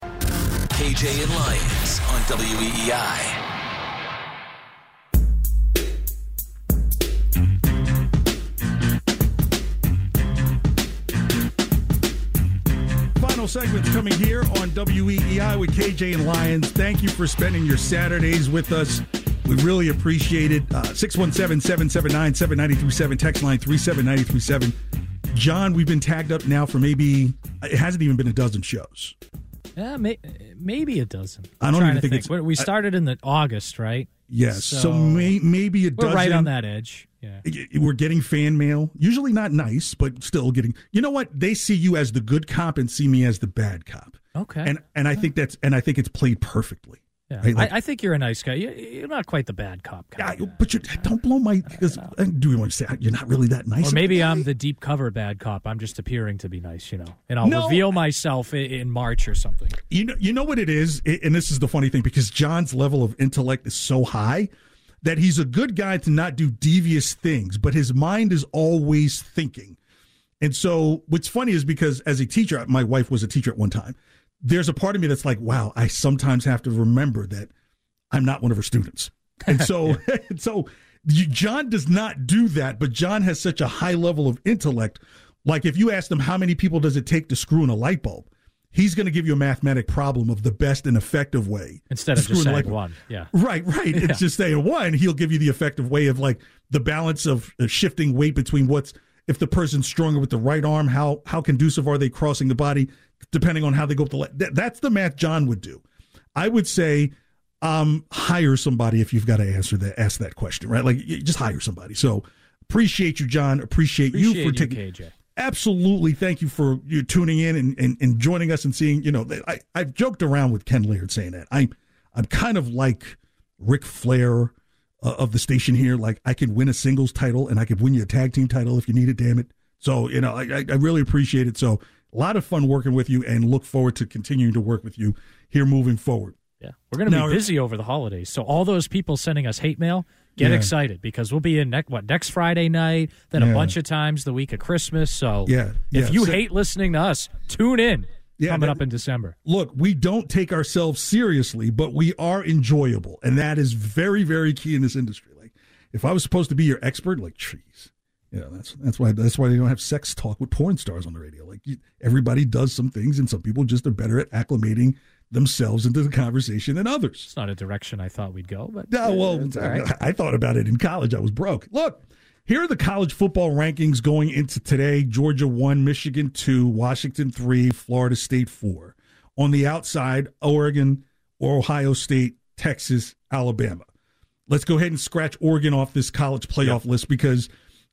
KJ and Lyons on WEEI. Segments coming here on WEEI with KJ and Lyons. Thank you for spending your Saturdays with us. We really appreciate it. 617-779-7937, text line 37937. John, we've been tagged up now for maybe, it hasn't even been a dozen shows. Maybe a dozen. I don't even think it's... We started in the August, right? Yes, so maybe a dozen. We're right on that edge. Yeah. We're getting fan mail. Usually not nice, but still getting. You know what? They see you as the good cop and see me as the bad cop. Okay. And I think that's it's played perfectly. Yeah. Right? Like, I think you're a nice guy. You're not quite the bad cop guy. Yeah, but don't blow my. Do we want to say you're not really that nice? Or maybe I'm the deep cover bad cop. I'm just appearing to be nice, and I'll reveal myself in March or something. You know what it is, and this is the funny thing, because John's level of intellect is so high that he's a good guy to not do devious things, but his mind is always thinking. And so what's funny is because as a teacher, my wife was a teacher at one time, there's a part of me that's like, wow, I sometimes have to remember that I'm not one of her students. And so, John does not do that, but John has such a high level of intellect. Like if you ask him how many people does it take to screw in a light bulb, he's going to give you a mathematic problem of the best and effective way. Instead of just saying one. Yeah. Right. Yeah. It's just saying one. He'll give you the effective way of like the balance of shifting weight between if the person's stronger with the right arm, how conducive are they crossing the body, depending on how they go up the leg. That's the math John would do. I would say hire somebody if you've got to ask that question, right? Like you just hire somebody. So appreciate you, John. Appreciate you for taking – KJ. Absolutely. Thank you for you tuning in and joining us and seeing, I've joked around with Ken Laird saying that. I'm kind of like Ric Flair of the station here. Like I can win a singles title and I could win you a tag team title if you need it, damn it. So, I really appreciate it. So a lot of fun working with you and look forward to continuing to work with you here moving forward. Yeah, we're going to be busy over the holidays. So all those people sending us hate mail, get excited because we'll be in next Friday night, then a bunch of times the week of Christmas. So if you hate listening to us, tune in coming up in December. Look, we don't take ourselves seriously, but we are enjoyable. And that is very, very key in this industry. Like if I was supposed to be your expert, like, geez, that's why they don't have sex talk with porn stars on the radio. Like everybody does some things and some people just are better at acclimating themselves into the conversation than others. It's not a direction I thought we'd go, but I thought about it in college. I was broke. Look, here are the college football rankings going into today. Georgia 1, Michigan 2, Washington 3, Florida State 4. On the outside, Oregon, Ohio State, Texas, Alabama. Let's go ahead and scratch Oregon off this college playoff list because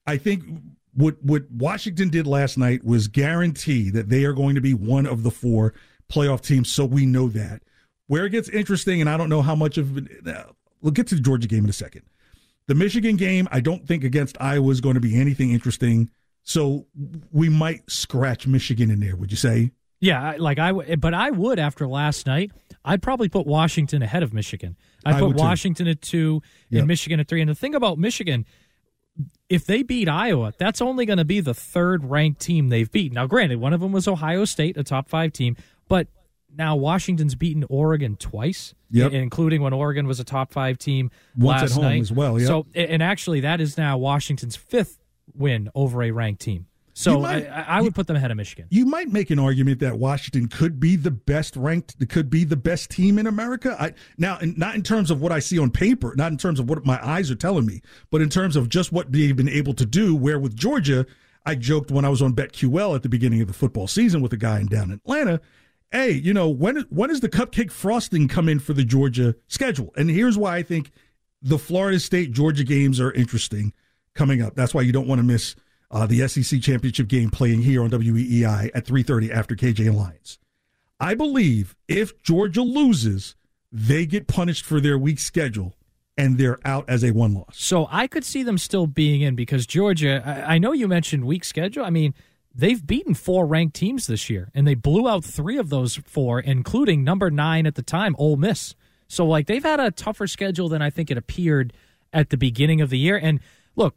I think what Washington did last night was guarantee that they are going to be one of the four playoff teams, so we know that. Where it gets interesting, and I don't know how much of it, we'll get to the Georgia game in a second. The Michigan game, I don't think against Iowa is going to be anything interesting, so we might scratch Michigan in there, would you say? Yeah, I would after last night. I'd probably put Washington ahead of Michigan. I'd put Washington at 2 and Michigan at 3. And the thing about Michigan, if they beat Iowa, that's only going to be the third-ranked team they've beaten. Now, granted, one of them was Ohio State, a top-5 team. But now Washington's beaten Oregon twice, including when Oregon was a top-5 team once last night. Once at home as well, yeah. So, and actually, that is now Washington's 5th win over a ranked team. So I would put them ahead of Michigan. You might make an argument that Washington could be the best ranked, could be the best team in America. Not in terms of what I see on paper, not in terms of what my eyes are telling me, but in terms of just what they've been able to do, where with Georgia, I joked when I was on BetQL at the beginning of the football season with a guy down in Atlanta, hey, you know, when does the cupcake frosting come in for the Georgia schedule? And here's why I think the Florida State-Georgia games are interesting coming up. That's why you don't want to miss the SEC championship game playing here on WEEI at 3:30 after KJ and Lyons. I believe if Georgia loses, they get punished for their weak schedule, and they're out as a one-loss. So I could see them still being in because Georgia, I know you mentioned weak schedule. I mean, they've beaten four ranked teams this year, and they blew out three of those four, including number 9 at the time, Ole Miss. So, like, they've had a tougher schedule than I think it appeared at the beginning of the year. And, look,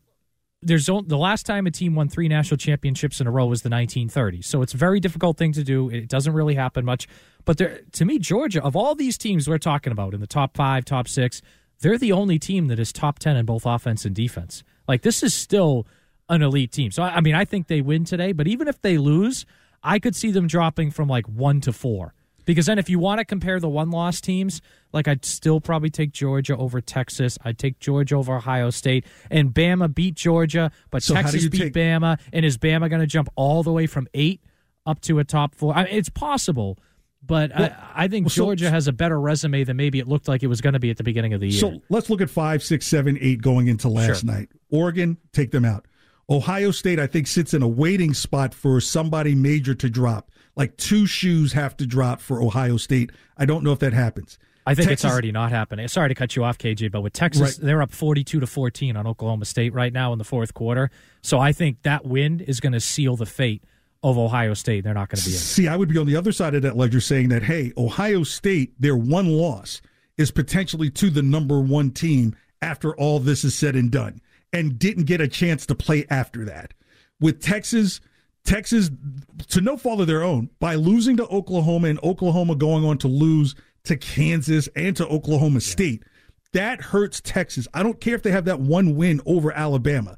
the last time a team won 3 national championships in a row was the 1930s. So it's a very difficult thing to do. It doesn't really happen much. But to me, Georgia, of all these teams we're talking about in the top 5, top 6, they're the only team that is top 10 in both offense and defense. Like, this is still an elite team. So, I mean, I think they win today, but even if they lose, I could see them dropping from, like, 1 to 4. Because then if you want to compare the one-loss teams, like, I'd still probably take Georgia over Texas. I'd take Georgia over Ohio State. And Bama beat Georgia, but so Texas beat Bama. And is Bama going to jump all the way from 8 up to a top 4? I mean, it's possible. But I think Georgia has a better resume than maybe it looked like it was going to be at the beginning of the year. So let's look at 5, 6, 7, 8 going into last night. Oregon, take them out. Ohio State, I think, sits in a waiting spot for somebody major to drop. Like 2 shoes have to drop for Ohio State. I don't know if that happens. I think Texas, it's already not happening. Sorry to cut you off, KJ, but with Texas, they're up 42-14 on Oklahoma State right now in the fourth quarter. So I think that win is going to seal the fate of Ohio State. They're not going to be in. See, I would be on the other side of that ledger saying that, hey, Ohio State, their one loss is potentially to the number 1 team after all this is said and done, and didn't get a chance to play after that. With Texas, to no fault of their own, by losing to Oklahoma and Oklahoma going on to lose to Kansas and to Oklahoma State, that hurts Texas. I don't care if they have that one win over Alabama.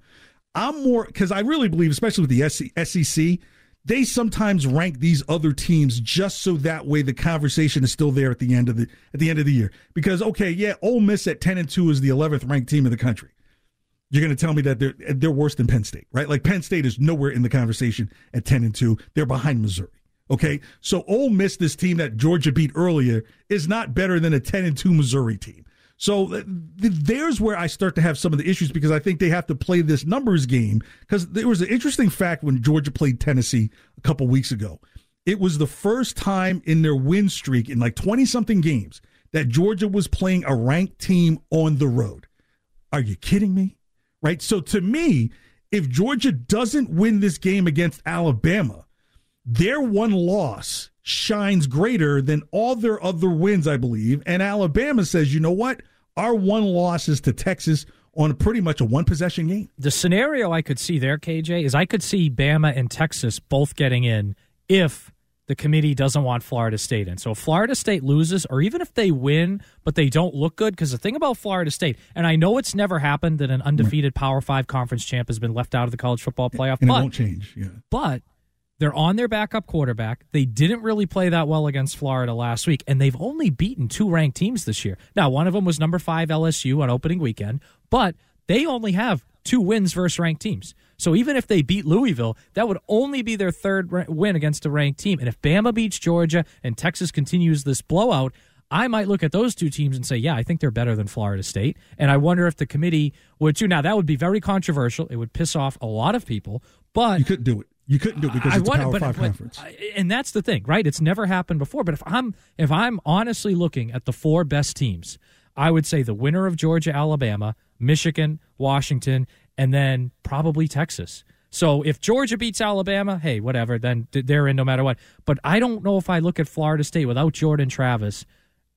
I'm more, because I really believe, especially with the SEC, they sometimes rank these other teams just so that way the conversation is still there at the end of the year. Because Ole Miss at 10-2 is the 11th ranked team in the country. You're going to tell me that they're worse than Penn State, right? Like Penn State is nowhere in the conversation at 10-2. They're behind Missouri. Okay, so Ole Miss, this team that Georgia beat earlier, is not better than a 10-2 Missouri team. So there's where I start to have some of the issues because I think they have to play this numbers game because there was an interesting fact when Georgia played Tennessee a couple weeks ago. It was the first time in their win streak in like 20-something games that Georgia was playing a ranked team on the road. Are you kidding me? Right? So to me, if Georgia doesn't win this game against Alabama, their one loss shines greater than all their other wins, I believe. And Alabama says, you know what? Our one loss is to Texas on pretty much a one-possession game. The scenario I could see there, KJ, is I could see Bama and Texas both getting in if the committee doesn't want Florida State in. So if Florida State loses, or even if they win, but they don't look good, because the thing about Florida State, and I know it's never happened that an undefeated Power 5 conference champ has been left out of the college football playoff. And it won't change. Yeah. But they're on their backup quarterback. They didn't really play that well against Florida last week, and they've only beaten 2 ranked teams this year. Now, one of them was number 5 LSU on opening weekend, but they only have 2 wins versus ranked teams. So even if they beat Louisville, that would only be their 3rd win against a ranked team. And if Bama beats Georgia and Texas continues this blowout, I might look at those 2 teams and say, yeah, I think they're better than Florida State. And I wonder if the committee would too. Now, that would be very controversial. It would piss off a lot of people, but you couldn't do it. You couldn't do it because it's a Power 5 conference. And that's the thing, right? It's never happened before. But if I'm honestly looking at the 4 best teams, I would say the winner of Georgia, Alabama, Michigan, Washington, and then probably Texas. So if Georgia beats Alabama, hey, whatever, then they're in no matter what. But I don't know if I look at Florida State without Jordan Travis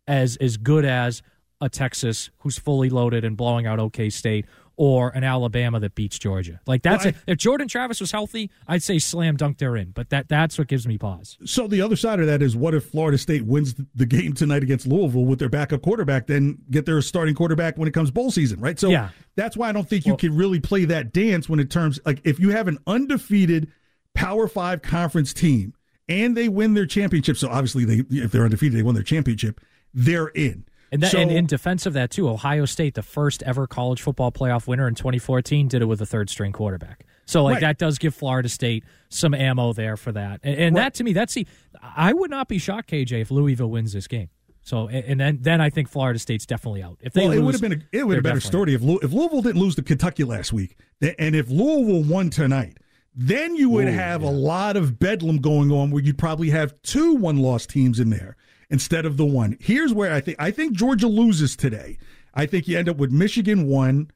as good as a Texas who's fully loaded and blowing out OK State, or an Alabama that beats Georgia. Like that's if Jordan Travis was healthy, I'd say slam dunk they're in. But that's what gives me pause. So the other side of that is, what if Florida State wins the game tonight against Louisville with their backup quarterback, then get their starting quarterback when it comes bowl season, right? So that's why I don't think you can really play that dance when it terms like if you have an undefeated Power 5 conference team, and they win their championship, so obviously if they're undefeated, they won their championship, they're in. And, and in defense of that, too, Ohio State, the first ever college football playoff winner in 2014, did it with a third-string quarterback. So, like, that does give Florida State some ammo there for that. And that, to me, that's the – I would not be shocked, KJ, if Louisville wins this game. So, and then I think Florida State's definitely out. If they lose, it would have been a better story if Louisville didn't lose to Kentucky last week, and if Louisville won tonight, then you would have a lot of bedlam going on where you'd probably have 2 one-loss teams in there instead of the one. Here's where I think Georgia loses today. I think you end up with Michigan 1,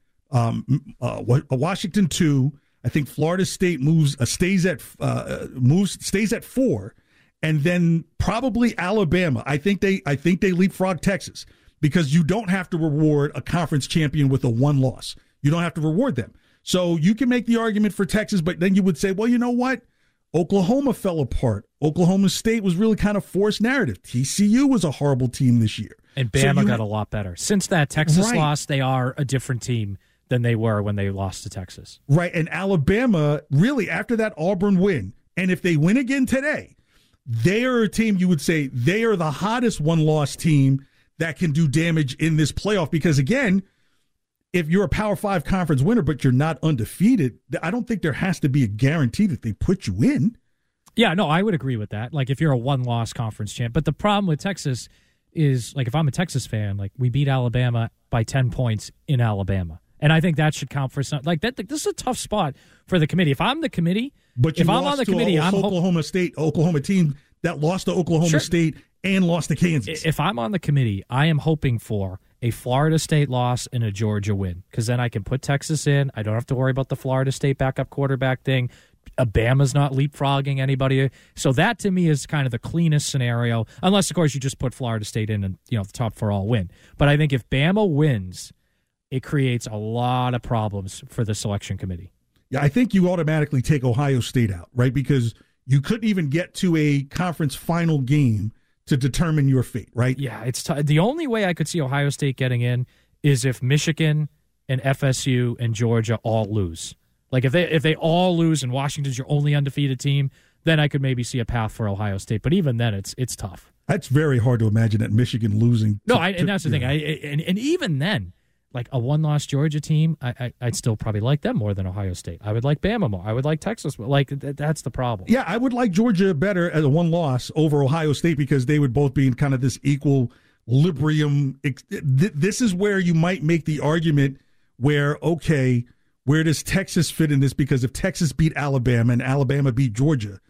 Washington 2. I think Florida State stays at 4, and then probably Alabama. I think they leapfrog Texas because you don't have to reward a conference champion with a one loss. You don't have to reward them. So you can make the argument for Texas, but then you would say, well, you know what? Oklahoma fell apart. Oklahoma State was really kind of forced narrative. TCU was a horrible team this year. And Bama got a lot better. Since that Texas loss, they are a different team than they were when they lost to Texas. Right, and Alabama, really, after that Auburn win, and if they win again today, they are a team you would say they are the hottest one-loss team that can do damage in this playoff because, again, if you're a Power 5 conference winner but you're not undefeated, I don't think there has to be a guarantee that they put you in. Yeah, no, I would agree with that. Like, if you're a one-loss conference champ. But the problem with Texas is, like, if I'm a Texas fan, like, we beat Alabama by 10 points in Alabama. And I think that should count for something. Like, that, this is a tough spot for the committee. If I'm the committee, I'm Oklahoma team that lost to Oklahoma State and lost to Kansas. If I'm on the committee, I am hoping for a Florida State loss and a Georgia win because then I can put Texas in. I don't have to worry about the Florida State backup quarterback thing. Alabama's not leapfrogging anybody. So that, to me, is kind of the cleanest scenario, unless, of course, you just put Florida State in and, you know, the top four all win. But I think if Bama wins, it creates a lot of problems for the selection committee. Yeah, I think you automatically take Ohio State out, right? Because you couldn't even get to a conference final game to determine your fate, right? Yeah, it's the only way I could see Ohio State getting in is if Michigan and FSU and Georgia all lose. Like, if they all lose and Washington's your only undefeated team, then I could maybe see a path for Ohio State. But even then, it's tough. That's very hard to imagine that Michigan losing. And that's the thing. And even then, like a one-loss Georgia team, I'd still probably like them more than Ohio State. I would like Bama more. I would like Texas more. Like, that's the problem. Yeah, I would like Georgia better as a one-loss over Ohio State because they would both be in kind of this equilibrium. This is where you might make the argument where, okay, where does Texas fit in this? Because if Texas beat Alabama and Alabama beat Georgia,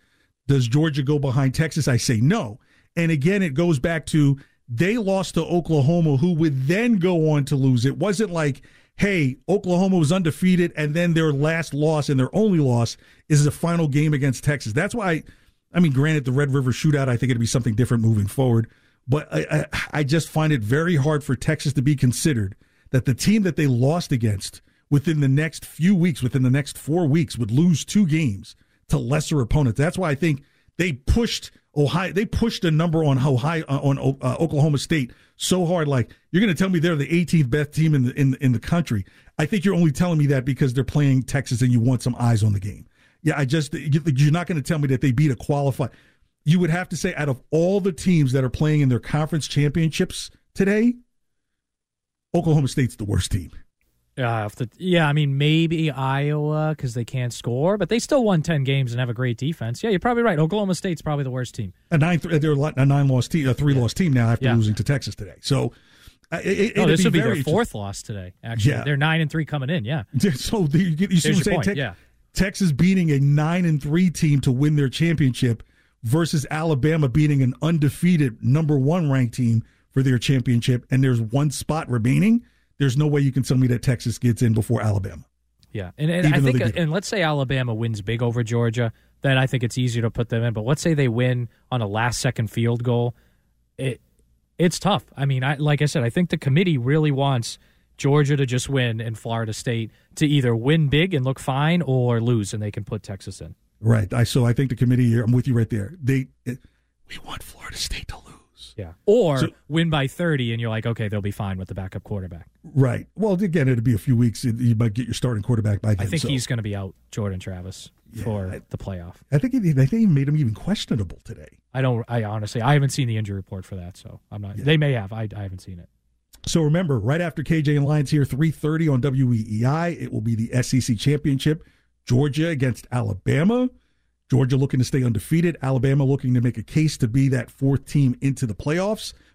does Georgia go behind Texas? I say no. And again, it goes back to they lost to Oklahoma, who would then go on to lose. It wasn't like, hey, Oklahoma was undefeated, and then their last loss and their only loss is the final game against Texas. That's why, I mean, granted, the Red River Shootout, I think it'd be something different moving forward. But I just find it very hard for Texas to be considered that the team that they lost against within the next few weeks, within the next 4 weeks, would lose 2 games to lesser opponents. That's why I think they pushed a number on Oklahoma State so hard. Like, you're going to tell me they're the 18th best team in the country. I think you're only telling me that because they're playing Texas and you want some eyes on the game. Yeah, you're not going to tell me that they beat a qualified. You would have to say out of all the teams that are playing in their conference championships today, Oklahoma State's the worst team. Yeah, I mean, maybe Iowa because they can't score, but they still won 10 games and have a great defense. Yeah, you're probably right. Oklahoma State's probably the worst team. They're a 9-loss team, a 3-loss team now after losing to Texus today. So this would be their 4th loss today, actually. Yeah. They're 9-3 coming in, yeah. So you see what I'm saying? Texas beating a 9-3 team to win their championship versus Alabama beating an undefeated number 1 ranked team for their championship, and there's one spot remaining. There's no way you can tell me that Texas gets in before Alabama. Yeah, and I think, and let's say Alabama wins big over Georgia, then I think it's easier to put them in. But let's say they win on a last-second field goal. It's tough. I mean, like I said, I think the committee really wants Georgia to just win and Florida State to either win big and look fine or lose, and they can put Texas in. Right. So I think the committee, I'm with you right there. We want Florida State to lose. lose. Yeah. Or win by 30 and you're like, okay, they'll be fine with the backup quarterback. Right. Well, again, it'll be a few weeks. You might get your starting quarterback back in. I think he's going to be out, Jordan Travis, for the playoff. I think he made him even questionable today. I haven't seen the injury report for that, so I'm not. Yeah. They may have. I haven't seen it. So remember, right after KJ and Lyons here, 3:30 on WEEI, it will be the SEC Championship. Georgia against Alabama. Georgia looking to stay undefeated. Alabama looking to make a case to be that fourth team into the playoffs.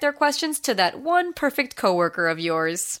their questions to that one perfect coworker of yours.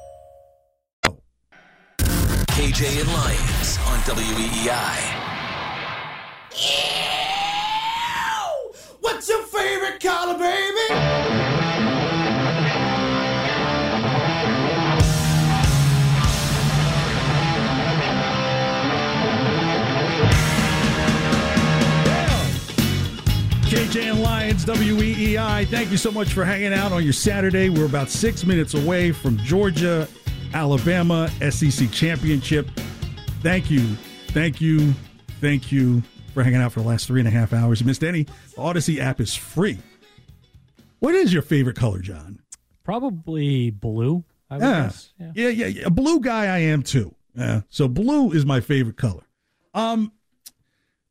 KJ and Lyons on WEEI. Yeah! What's your favorite color, baby? Yeah. KJ and Lyons, WEEI. Thank you so much for hanging out on your Saturday. We're about 6 minutes away from Georgia, Alabama, SEC Championship. Thank you for hanging out for the last 3.5 hours. You missed any? The Odyssey app is free. What is your favorite color, John? Probably blue, I would guess. Yeah. A blue guy I am, too. Yeah. So blue is my favorite color.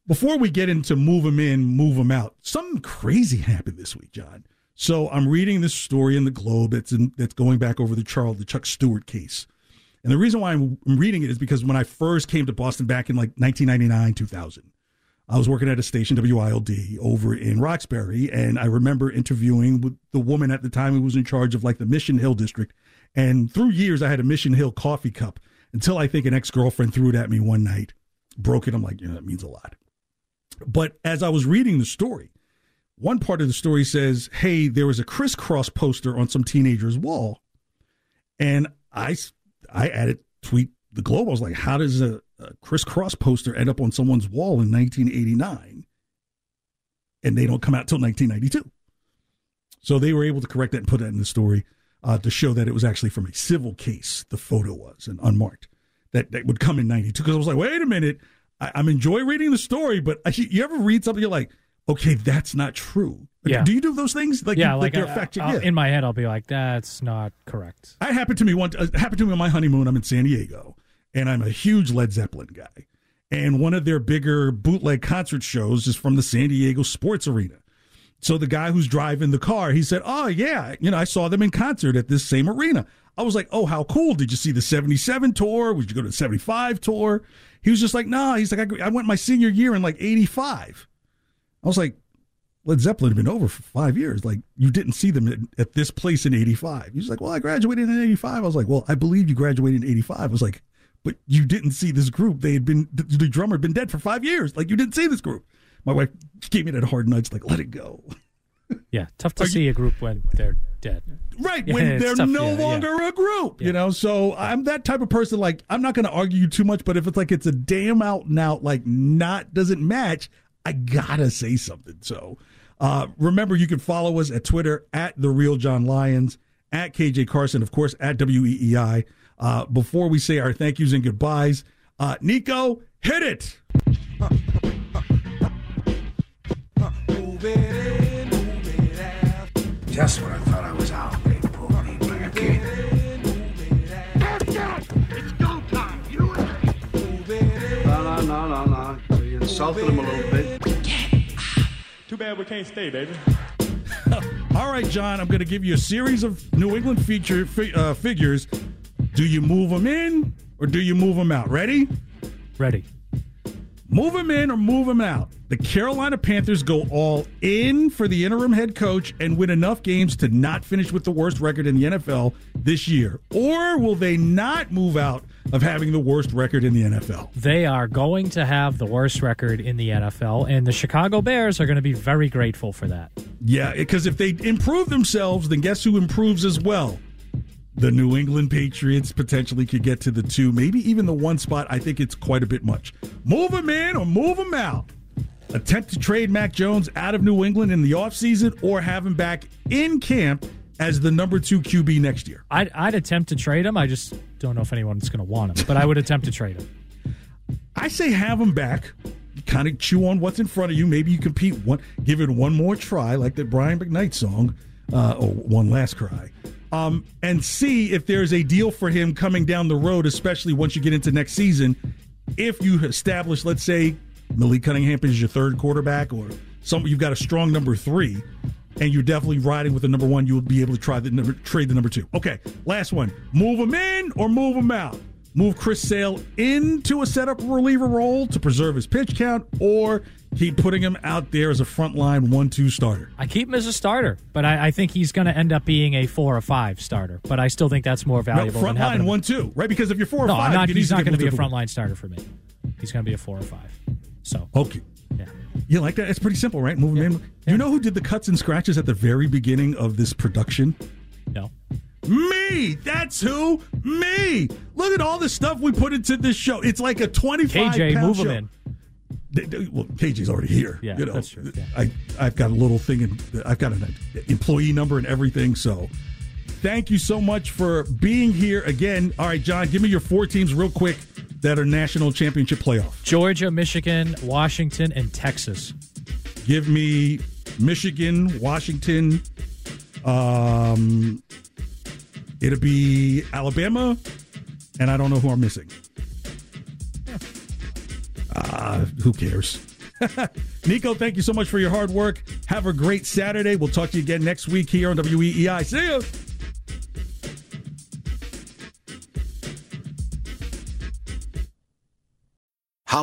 Before we get into move them in, move them out, something crazy happened this week, John. So I'm reading this story in the Globe that's going back over the Chuck Stuart case. And the reason why I'm reading it is because when I first came to Boston back in like 1999, 2000, I was working at a station, WILD, over in Roxbury. And I remember interviewing with the woman at the time who was in charge of like the Mission Hill district. And through years, I had a Mission Hill coffee cup until I think an ex-girlfriend threw it at me one night, broke it. I'm like, that means a lot. But as I was reading the story, one part of the story says, hey, there was a crisscross poster on some teenager's wall. And I added tweet the Globe. I was like, how does a crisscross poster end up on someone's wall in 1989? And they don't come out till 1992. So they were able to correct that and put that in the story to show that it was actually from a civil case. The photo was an unmarked that would come in 92. Because I was like, wait a minute. I'm enjoy reading the story, but you ever read something you're like, okay, that's not true. Like, yeah. Do you do those things? In my head, I'll be like, that's not correct. It happened to me on my honeymoon. I'm in San Diego, and I'm a huge Led Zeppelin guy. And one of their bigger bootleg concert shows is from the San Diego Sports Arena. So the guy who's driving the car, he said, oh, yeah, I saw them in concert at this same arena. I was like, oh, how cool. Did you see the 77 tour? Would you go to the 75 tour? He was just like, no. He's like, I went my senior year in like 85. I was like, Led Zeppelin had been over for 5 years. Like, you didn't see them at this place in 85. He's like, well, I graduated in 85. I was like, well, I believe you graduated in 85. I was like, but you didn't see this group. The drummer had been dead for 5 years. Like, you didn't see this group. My wife gave me that hard nudge, like, let it go. Yeah, tough to see a group when they're dead. Right, when they're no longer a group, So I'm that type of person, like, I'm not going to argue you too much, but if it's like it's a damn out and out, like, doesn't match, I gotta say something. So Remember, you can follow us at Twitter, at The Real John Lyons, at KJ Carson, of course, at WEEI. Before we say our thank yous and goodbyes, Nico, hit it! Move it in, move it out. Just when I thought I was out, they pulled me back in. It's go time, you know what? No. You insulted him a little bit. Too bad we can't stay, baby. All right, John, I'm going to give you a series of New England figures. Do you move them in or do you move them out? Ready? Ready. Move them in or move them out. The Carolina Panthers go all in for the interim head coach and win enough games to not finish with the worst record in the NFL this year. Or will they not move out of having the worst record in the NFL? They are going to have the worst record in the NFL, and the Chicago Bears are going to be very grateful for that. Yeah, because if they improve themselves, then guess who improves as well? The New England Patriots potentially could get to the 2, maybe even the 1 spot. I think it's quite a bit much. Move them in or move them out. Attempt to trade Mac Jones out of New England in the offseason or have him back in camp as the number 2 QB next year. I'd attempt to trade him. I just don't know if anyone's going to want him, but I would attempt to trade him. I say have him back. Kind of chew on what's in front of you. Maybe you compete, give it one more try, like that Brian McKnight song, or One Last Cry. And see if there's a deal for him coming down the road, especially once you get into next season. If you establish, let's say, Malik Cunningham is your third quarterback, or you've got a strong number 3, and you're definitely riding with the number 1, you'll be able to trade the number 2. Okay, last one. Move him in or move him out. Move Chris Sale into a setup reliever role to preserve his pitch count, or keep putting him out there as a frontline 1-2 starter. I keep him as a starter, but I think he's going to end up being a 4 or 5 starter. But I still think that's more valuable. No, frontline than having him 1-2, right? Because if you're 4 or 5, he's not going to be a frontline starter for me. He's going to be a 4 or 5. So okay, yeah, you like that? It's pretty simple, right? Move him in. Yeah. You know who did the cuts and scratches at the very beginning of this production? No. Me! That's who? Me! Look at all the stuff we put into this show. It's like a 25-pound show. KJ, move him in. Well, KJ's already here. Yeah, you know, that's true. Yeah. I've got a little thing, I've got an employee number and everything, so thank you so much for being here again. All right, John, give me your 4 teams real quick that are national championship playoff. Georgia, Michigan, Washington, and Texas. Give me Michigan, Washington, it'll be Alabama, and I don't know who I'm missing. Who cares? Nico, thank you so much for your hard work. Have a great Saturday. We'll talk to you again next week here on WEEI. See ya! How